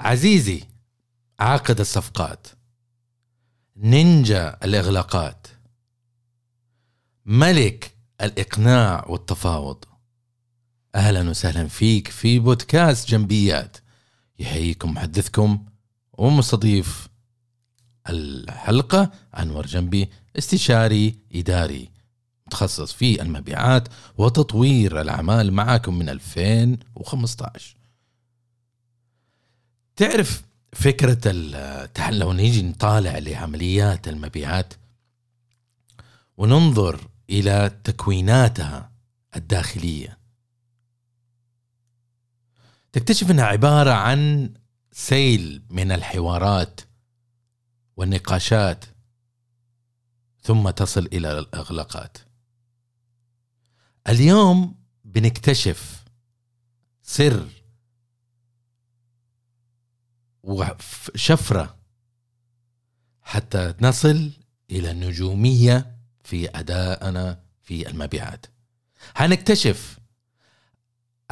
عزيزي عاقد الصفقات، نينجا الإغلاقات، ملك الإقناع والتفاوض. أهلا وسهلا فيك في بودكاست جنبيات. يحييكم محدثكم ومستضيف الحلقة أنور جنبي، استشاري إداري متخصص في المبيعات وتطوير الأعمال، معاكم من 2015. تعرف فكرة لو نيجي نطالع لعمليات المبيعات وننظر إلى تكويناتها الداخلية، تكتشف أنها عبارة عن سيل من الحوارات والنقاشات، ثم تصل إلى الإغلاقات. اليوم بنكتشف سر وشفرة حتى نصل إلى النجومية في أدائنا في المبيعات. هنكتشف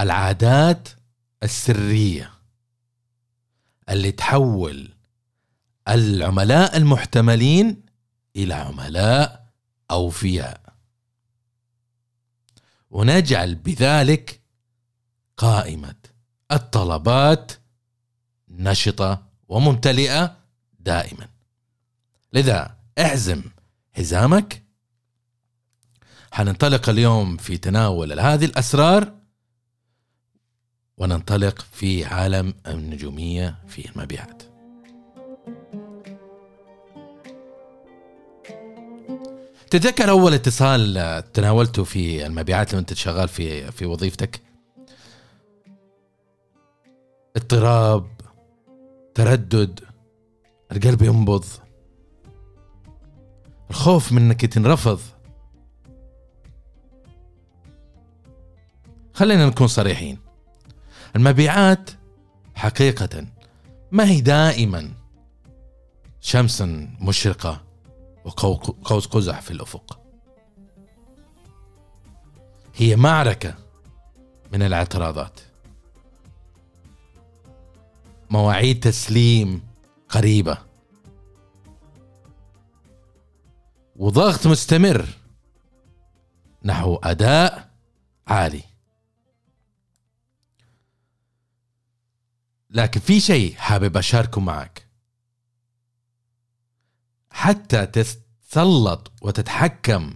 العادات السرية اللي تحول العملاء المحتملين إلى عملاء أوفياء، ونجعل بذلك قائمة الطلبات نشطة وممتلئة دائما. لذا احزم حزامك، هننطلق اليوم في تناول هذه الأسرار وننطلق في عالم النجومية في المبيعات. تتذكر أول اتصال تناولته في المبيعات لما أنت شغال في وظيفتك؟ اضطراب، تردد، القلب ينبض، الخوف من أنك تنرفض. خلينا نكون صريحين، المبيعات حقيقة ما هي دائما شمس مشرقة وقوس قزح في الأفق. هي معركة من الاعتراضات، مواعيد تسليم قريبة، وضغط مستمر نحو أداء عالي. لكن في شيء حابب أشاركه معك، حتى تتسلط وتتحكم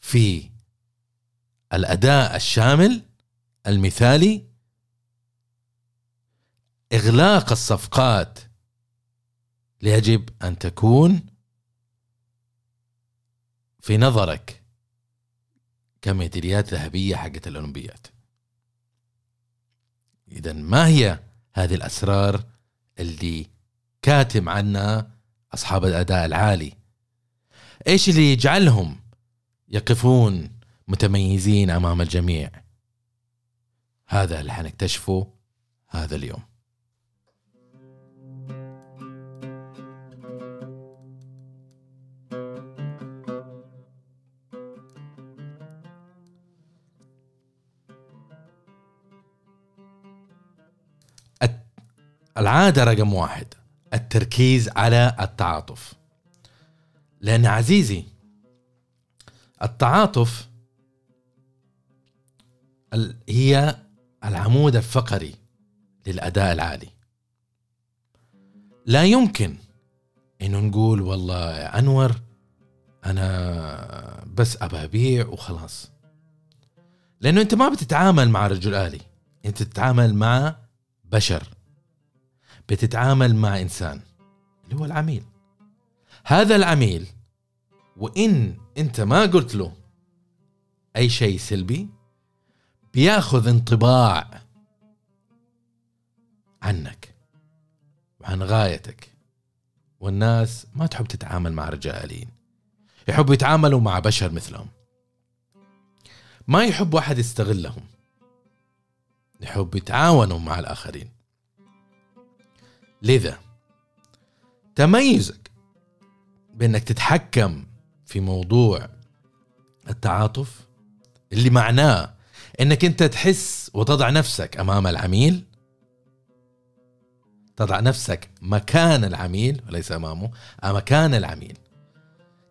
في الأداء الشامل المثالي، إغلاق الصفقات يجب أن تكون في نظرك كميداليات ذهبية حقة الأولمبيات. إذن ما هي هذه الأسرار اللي كاتم عنها أصحاب الأداء العالي؟ إيش اللي يجعلهم يقفون متميزين أمام الجميع؟ هذا اللي حنكتشفه هذا اليوم. العادة رقم 1، التركيز على التعاطف. لأن عزيزي التعاطف هي العمود الفقري للأداء العالي. لا يمكن إنه نقول والله يا أنور أنا بس أبى أبيع وخلاص، لأنه أنت ما بتتعامل مع رجل آلي، أنت تتعامل مع بشر، بتتعامل مع إنسان اللي هو العميل. هذا العميل وإن أنت ما قلت له أي شيء سلبي بياخذ انطباع عنك وعن غايتك. والناس ما تحب تتعامل مع رجال آليين، يحبوا يتعاملوا مع بشر مثلهم، ما يحب واحد يستغلهم، يحب يتعاونوا مع الآخرين. لذا تميزك بأنك تتحكم في موضوع التعاطف، اللي معناه أنك أنت تحس وتضع نفسك أمام العميل تضع نفسك مكان العميل وليس أمامه، مكان العميل،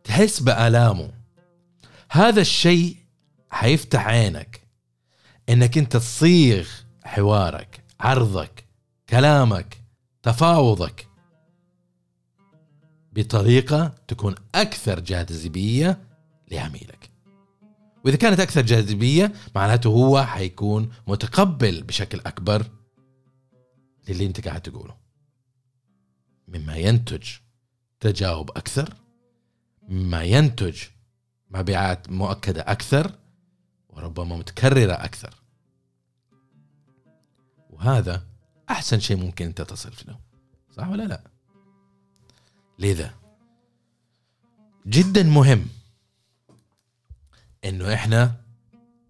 تحس بآلامه. هذا الشيء حيفتح عينك إنك أنت تصيغ حوارك، عرضك، كلامك، تفاوضك بطريقة تكون أكثر جاذبية لعميلك. وإذا كانت أكثر جاذبية معناته هو حيكون متقبل بشكل أكبر للي أنت قاعد تقوله، مما ينتج تجاوب أكثر، مما ينتج مبيعات مؤكدة أكثر وربما متكررة أكثر. وهذا أحسن شيء ممكن أنت تصل له، صح ولا لا؟ لذا جدا مهم إنه إحنا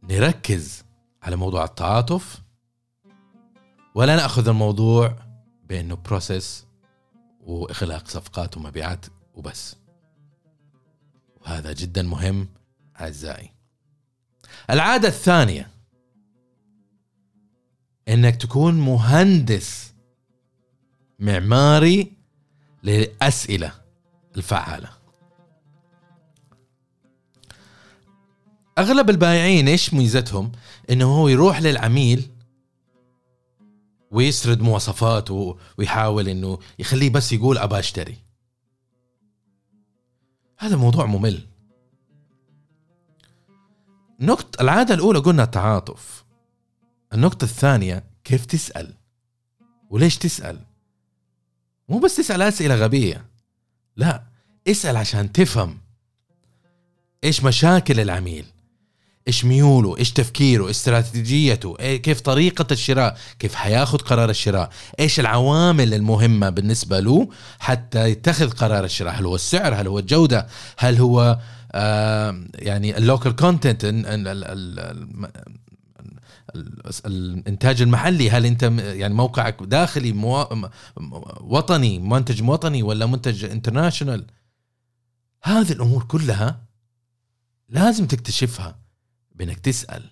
نركز على موضوع التعاطف، ولا نأخذ الموضوع بأنه بروسيس وإخلاق صفقات ومبيعات وبس. وهذا جدا مهم أعزائي. العادة الثانية إنك تكون مهندس معماري للأسئلة الفعالة. أغلب البائعين إيش ميزتهم؟ إنه هو يروح للعميل ويسرد مواصفاته ويحاول إنه يخليه بس يقول أبا أشتري. هذا موضوع ممل. العادة الأولى قلنا التعاطف. النقطة الثانية كيف تسأل وليش تسأل. مو بس تسأل أسئلة غبية، لا، اسأل عشان تفهم إيش مشاكل العميل، إيش ميوله، إيش تفكيره، استراتيجيته، كيف طريقة الشراء، كيف حياخد قرار الشراء، إيش العوامل المهمة بالنسبة له حتى يتخذ قرار الشراء. هل هو السعر، هل هو الجودة، هل هو يعني اللوكال كونتنت، الانتاج المحلي، هل انت يعني موقعك داخلي وطني، منتج وطني ولا منتج انترناشنال. هذه الامور كلها لازم تكتشفها بانك تسأل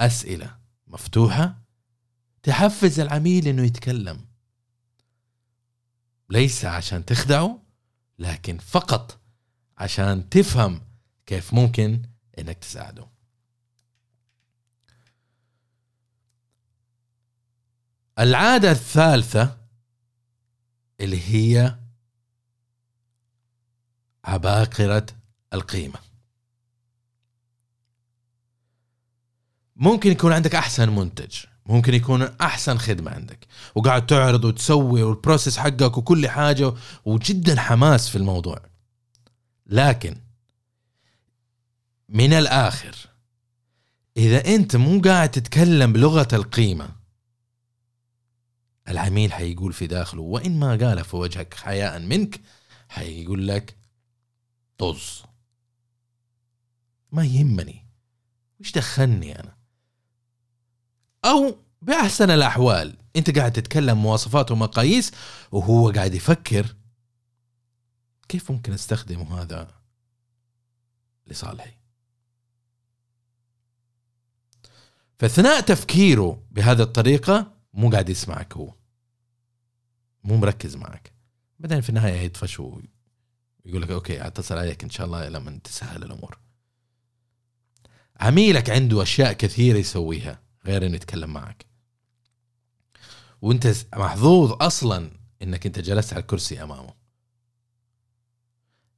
اسئلة مفتوحة تحفز العميل انه يتكلم، ليس عشان تخدعه، لكن فقط عشان تفهم كيف ممكن انك تساعده. العادة الثالثة اللي هي عباقرة القيمة. ممكن يكون عندك أحسن منتج، ممكن يكون أحسن خدمة عندك، وقاعد تعرض وتسوي والبروسيس حقك وكل حاجة وجدا حماس في الموضوع، لكن من الآخر إذا أنت مو قاعد تتكلم بلغة القيمة، العميل حيقول في داخله، وإن ما قال في وجهك حياء منك حيقول لك طز، ما يهمني، وش دخلني أنا. أو بأحسن الأحوال أنت قاعد تتكلم مواصفات ومقاييس وهو قاعد يفكر كيف ممكن أستخدم هذا لصالحي. فأثناء تفكيره بهذه الطريقة مو قاعد يسمعك، هو مو مركز معك، بعدين في النهاية يطفش ويقول لك أوكي أتصل عليك إن شاء الله لما تسهل الأمور. عميلك عنده أشياء كثيرة يسويها غير إنه يتكلم معك، وأنت محظوظ أصلا إنك أنت جلست على الكرسي أمامه.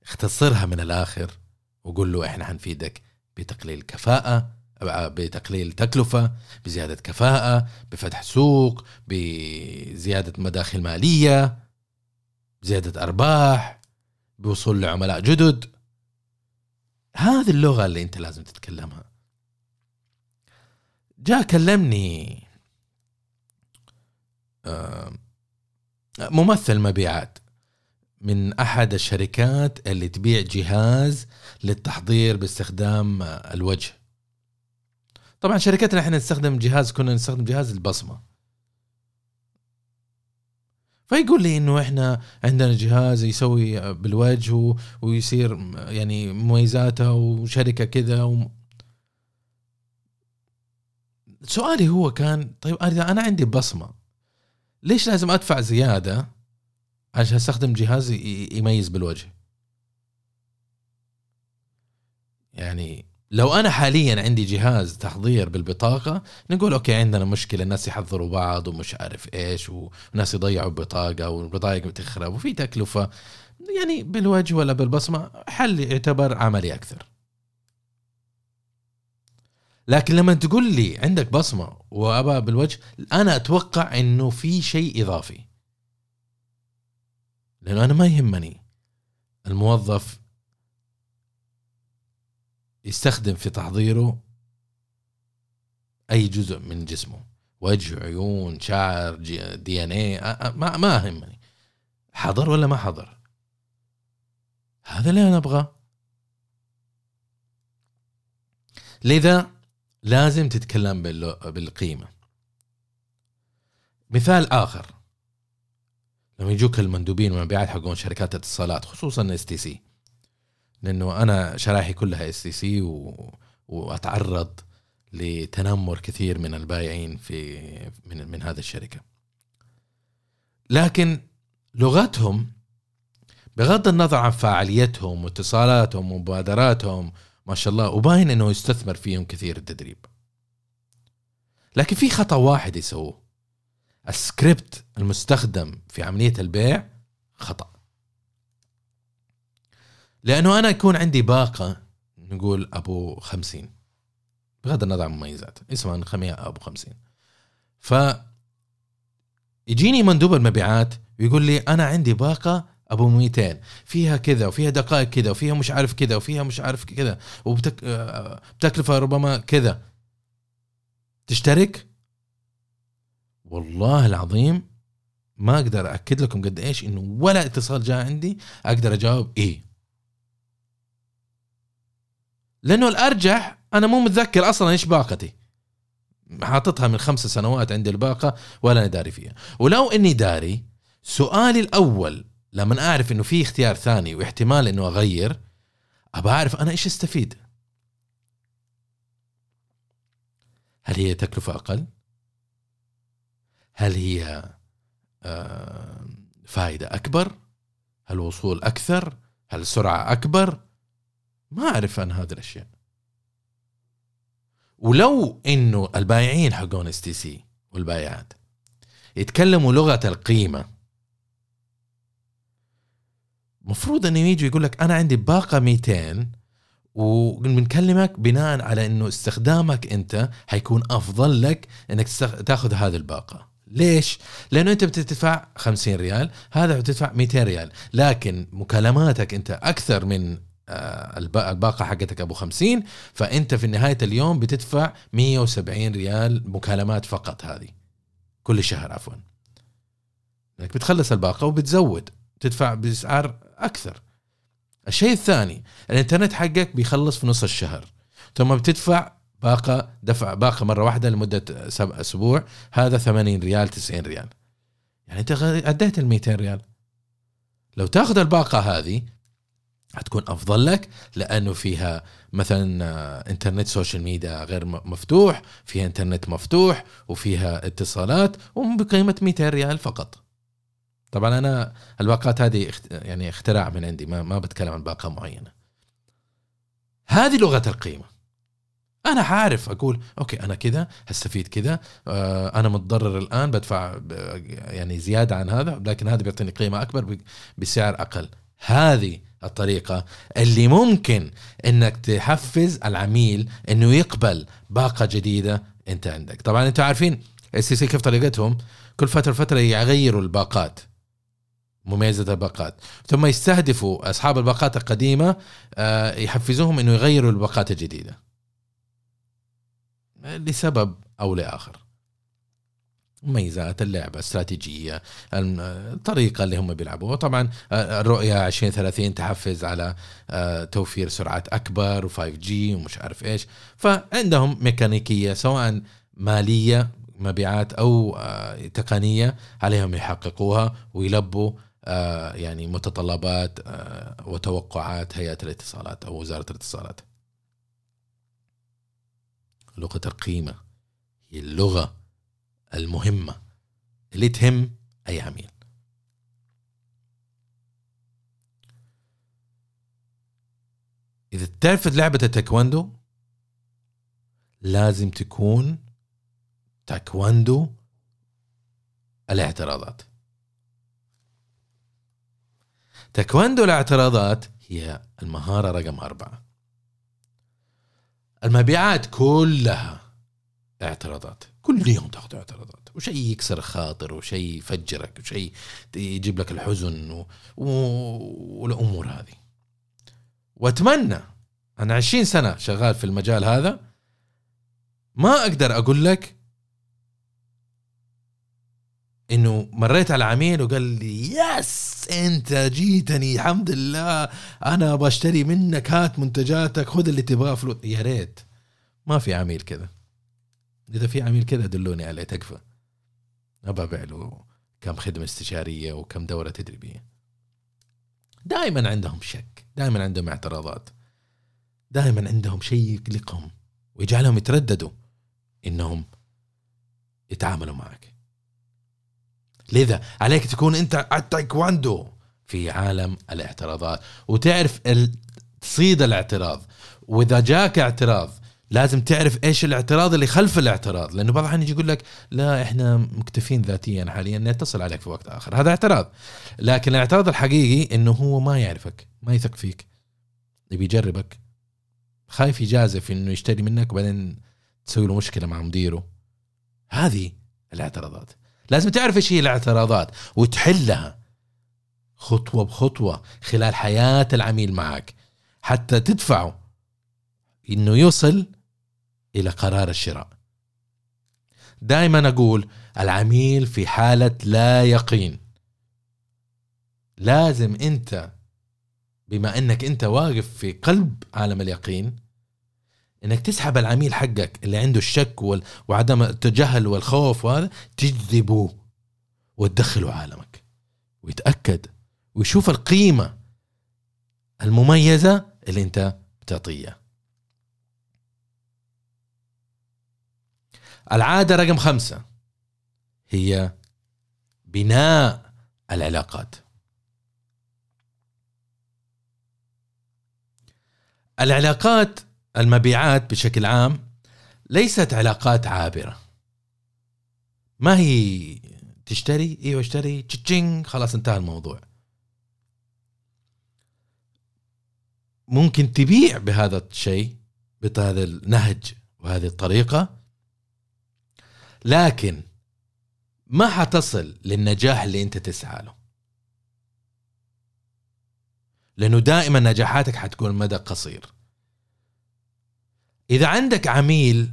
اختصرها من الآخر وقول له إحنا هنفيدك بتقليل كفاءة، بتقليل تكلفة، بزيادة كفاءة، بفتح سوق، بزيادة مداخل مالية، بزيادة أرباح، بوصول لعملاء جدد. هذه اللغة اللي أنت لازم تتكلمها. جاء كلمني ممثل مبيعات من أحد الشركات اللي تبيع جهاز للتحضير باستخدام الوجه. طبعا شركتنا احنا نستخدم جهاز، كنا نستخدم جهاز البصمة. فيقول لي انه احنا عندنا جهاز يسوي بالوجه ويصير يعني مميزاته وشركة كذا سؤالي هو كان طيب انا عندي بصمة، ليش لازم أدفع زيادة عشان أستخدم جهاز يميز بالوجه؟ يعني لو أنا حاليا عندي جهاز تحضير بالبطاقة نقول أوكي عندنا مشكلة الناس يحضروا بعض ومش عارف إيش وناس يضيعوا البطاقة والبطاقة بتخرب وفي تكلفة يعني بالوجه ولا بالبصمة حل يعتبر عملي أكثر. لكن لما تقول لي عندك بصمة وأبا بالوجه أنا أتوقع إنه في شيء إضافي، لأنه أنا ما يهمني الموظف يستخدم في تحضيره أي جزء من جسمه، وجه، عيون، شعر، دي ان اي، ما يهمني حضر ولا ما حضر. هذا اللي أنا أبغاه. لذا لازم تتكلم بالقيمة. مثال آخر، لما يجوك المندوبين والمبيعات حقون شركات اتصالات خصوصا STC، لأنه أنا شرائحي كلها STC وأتعرض لتنمر كثير من البائعين من هذه الشركة. لكن لغتهم بغض النظر عن فعاليتهم واتصالاتهم ومبادراتهم ما شاء الله، وباين انه يستثمر فيهم كثير التدريب، لكن في خطأ واحد يسووه، السكريبت المستخدم في عملية البيع خطأ. لأنه أنا يكون عندي باقة نقول أبو 50 بغض النظر عن مميزات اسمها نخميها أبو 50، فيجيني مندوب المبيعات ويقول لي أنا عندي باقة أبو 200 فيها كذا وفيها دقائق كذا وفيها مش عارف كذا وفيها مش عارف كذا وبتكلفة ربما كذا، تشترك؟ والله العظيم ما أقدر أكد لكم قد إيش إنه ولا اتصال جاء عندي أقدر أجاوب إيه، لأنه الأرجح أنا مو متذكر أصلا إيش باقتي، حاطتها من 5 سنوات عندي الباقة ولا نداري فيها. ولو إني داري، سؤالي الأول لما أعرف إنه في اختيار ثاني واحتمال إنه أغير أبى أعرف أنا إيش استفيد. هل هي تكلفة أقل؟ هل هي فائدة أكبر؟ هل وصول أكثر؟ هل سرعة أكبر؟ ما أعرف عن هذه الأشياء. ولو إنه البائعين حقون STC والبائعات يتكلموا لغة القيمة، مفروض أن يجي يقول لك أنا عندي باقة 200 وبنكلمك بناء على أنه استخدامك أنت حيكون أفضل لك أنك تأخذ هذه الباقة. ليش؟ لأنه أنت بتدفع 50 ريال هذا بتدفع 200 ريال، لكن مكالماتك أنت أكثر من الباقة حقتك أبو 50، فأنت في نهاية اليوم بتدفع 170 ريال مكالمات فقط هذه كل شهر، عفوا أنك بتخلص الباقة وبتزود تدفع بسعر أكثر. الشيء الثاني، الإنترنت حقك بيخلص في نص الشهر، ثم بتدفع باقة مرة واحدة لمدة 7 أسبوع، هذا 80 ريال 90 ريال، يعني أنت أديت 200 ريال. لو تأخذ الباقة هذه هتكون أفضل لك، لأنه فيها مثلا إنترنت سوشيال ميديا غير مفتوح، فيها إنترنت مفتوح، وفيها اتصالات، وبقيمة 200 ريال فقط. طبعا أنا الباقات هذه يعني اختراع من عندي، ما بتكلم عن باقة معينة. هذه لغة القيمة. أنا حعرف أقول أوكي أنا كذا هستفيد كذا، أنا متضرر الآن بدفع يعني زيادة عن هذا، لكن هذا بيعطيني قيمة أكبر بسعر أقل. هذه الطريقة اللي ممكن أنك تحفز العميل أنه يقبل باقة جديدة أنت عندك. طبعا أنتوا عارفين STC كيف طريقتهم، كل فترة يغيروا الباقات، مميزة الباقات، ثم يستهدفوا أصحاب الباقات القديمة يحفزوهم أنه يغيروا الباقات الجديدة لسبب أو لآخر، مميزات اللعبة، استراتيجية، الطريقة اللي هم بيلعبوها. طبعا الرؤية 2030 تحفز على توفير سرعات أكبر و5G ومش عارف إيش، فعندهم ميكانيكية سواء مالية مبيعات أو تقنية عليهم يحققوها ويلبوا يعني متطلبات وتوقعات هيئة الاتصالات أو وزارة الاتصالات. لغة القيمة هي اللغة المهمة اللي تهم أي عميل. إذا تعرف لعبة التايكواندو لازم تكون تايكواندو الاعتراضات. تايكواندو الاعتراضات هي المهارة رقم 4. المبيعات كلها اعتراضات، كل يوم تاخذ اعتراضات، وشيء يكسر خاطر، وشيء يفجرك، وشيء يجيب لك الحزن والأمور هذه. واتمنى أنا 20 سنة شغال في المجال هذا، ما أقدر أقول لك إنه مريت على عميل وقال لي يس أنت جيتني الحمد لله أنا بشتري منك، هات منتجاتك، خذ اللي تبغاه فلوس. يا ريت ما في عميل كذا. إذا في عميل كذا دلوني عليه، تكفى أبى أبيع له كم خدمة استشارية وكم دورة تدريبية. دائما عندهم شك، دائما عندهم اعتراضات، دائما عندهم شيء يقلقهم ويجعلهم يترددوا إنهم يتعاملوا معك. لذا عليك تكون أنت التايكواندو في عالم الاعتراضات، وتعرف تصيد الاعتراض. وإذا جاك اعتراض لازم تعرف إيش الاعتراض اللي خلف الاعتراض، لأنه بعض الأحيان يجي يقول لك لا إحنا مكتفين ذاتيا حاليا، نتصل عليك في وقت آخر. هذا اعتراض. لكن الاعتراض الحقيقي إنه هو ما يعرفك، ما يثق فيك، يبي يجربك، خايف يجازف إنه يشتري منك وبعدين تسوي له مشكلة مع مديره. هذه الاعتراضات لازم تعرف إيش هي الاعتراضات وتحلها خطوة بخطوة خلال حياة العميل معك، حتى تدفعه إنه يوصل إلى قرار الشراء. دائما أقول العميل في حالة لا يقين. لازم أنت بما أنك أنت واقف في قلب عالم اليقين أنك تسحب العميل حقك اللي عنده الشك وعدم التجاهل والخوف، وهذا تجذبه وتدخله عالمك، ويتأكد ويشوف القيمة المميزة اللي أنت بتعطيها. العادة رقم 5 هي بناء العلاقات. العلاقات، المبيعات بشكل عام ليست علاقات عابرة. ما هي تشتري ايوه اشتري تشينج خلاص انتهى الموضوع. ممكن تبيع بهذا الشيء، بهذا النهج وهذه الطريقة، لكن ما حتصل للنجاح اللي انت تسعى له، لأنه دائما نجاحاتك حتكون مدى قصير. إذا عندك عميل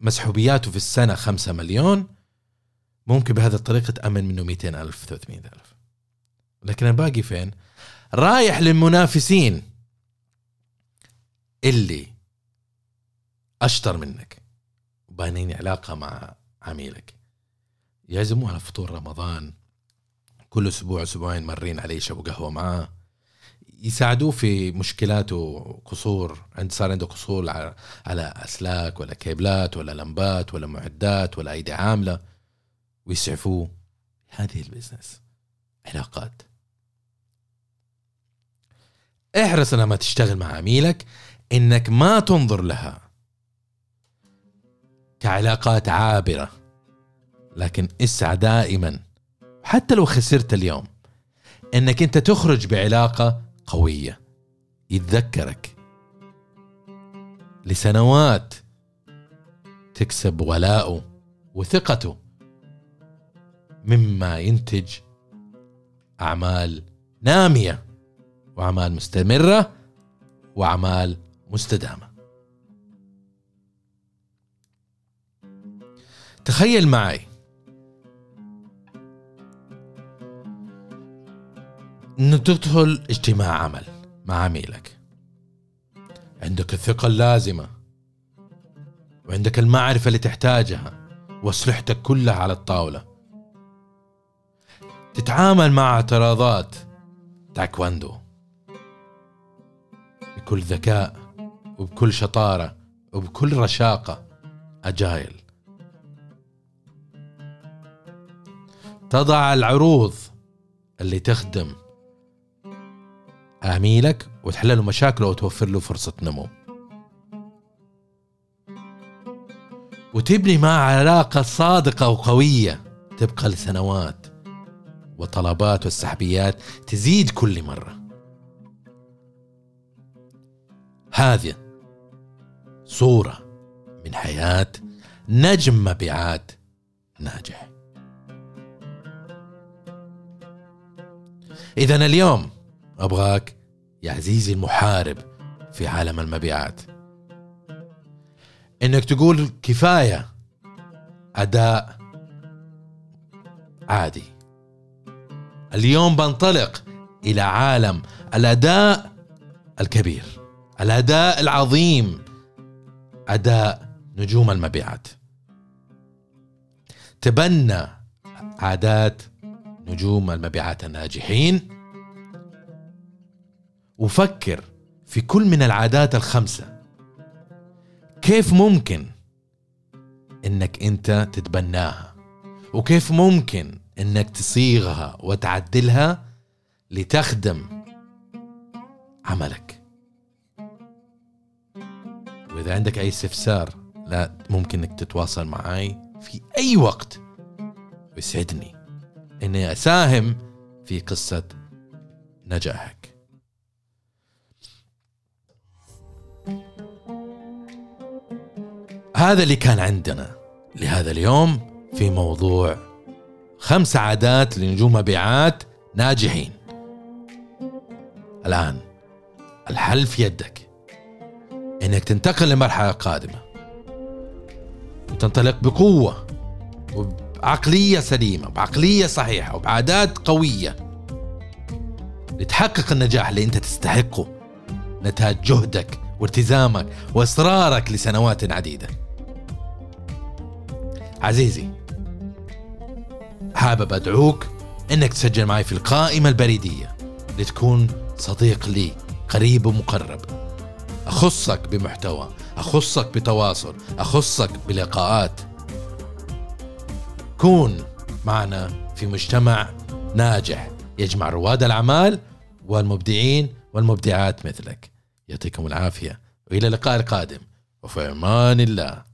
مسحوبياته في السنة 5 مليون، ممكن بهذه الطريقة تأمن منه 200,000 300,000، لكن الباقي فين؟ رايح للمنافسين اللي أشطر منك وبانين علاقة مع عميلك، يعزموه على فطور رمضان، كل أسبوع أسبوعين مرين عليه شاي وقهوة معاه، يساعدوه في مشكلاته وقصور، صار عنده قصور على أسلاك ولا كيبلات ولا لمبات ولا معدات ولا أيدي عاملة، ويسعفوه. هذه البزنس علاقات. احرص لما تشتغل مع عميلك إنك ما تنظر لها كعلاقات عابرة، لكن اسعى دائما حتى لو خسرت اليوم انك انت تخرج بعلاقة قوية يتذكرك لسنوات، تكسب ولاءه وثقته، مما ينتج أعمال نامية وأعمال مستمرة وأعمال مستدامة. تخيل معي أن تدخل اجتماع عمل مع عميلك، عندك الثقة اللازمة وعندك المعرفة اللي تحتاجها وأسلحتك كلها على الطاولة، تتعامل مع اعتراضات تايكواندو بكل ذكاء وبكل شطارة وبكل رشاقة، أجايل، تضع العروض اللي تخدم عميلك وتحل له مشاكله وتوفر له فرصة نمو، وتبني مع علاقة صادقة وقوية تبقى لسنوات، وطلبات والسحبيات تزيد كل مرة. هذه صورة من حياة نجم مبيعات ناجح. إذن اليوم أبغاك يا عزيزي المحارب في عالم المبيعات إنك تقول كفاية أداء عادي. اليوم بنطلق إلى عالم الأداء الكبير، الأداء العظيم، أداء نجوم المبيعات. تبنى عادات نجوم المبيعات الناجحين، وفكر في كل من العادات الخمسة كيف ممكن إنك أنت تتبناها، وكيف ممكن إنك تصيغها وتعدلها لتخدم عملك. وإذا عندك أي استفسار لا ممكن إنك تتواصل معي في أي وقت، ويسعدني إني أساهم في قصة نجاحك. هذا اللي كان عندنا لهذا اليوم في موضوع 5 عادات لنجوم مبيعات ناجحين. الآن الحل في يدك، إنك تنتقل لمرحلة قادمة وتنطلق بقوة وبعقلية سليمة، بعقلية صحيحة وبعادات قوية لتحقق النجاح اللي أنت تستحقه نتاج جهدك والتزامك وإصرارك لسنوات عديدة. عزيزي، حابب أدعوك إنك تسجل معي في القائمة البريدية لتكون صديق لي قريب ومقرب، أخصك بمحتوى، أخصك بتواصل، أخصك بلقاءات. كون معنا في مجتمع ناجح يجمع رواد الأعمال والمبدعين والمبدعات مثلك. يعطيكم العافية، وإلى اللقاء القادم، وفي أمان الله.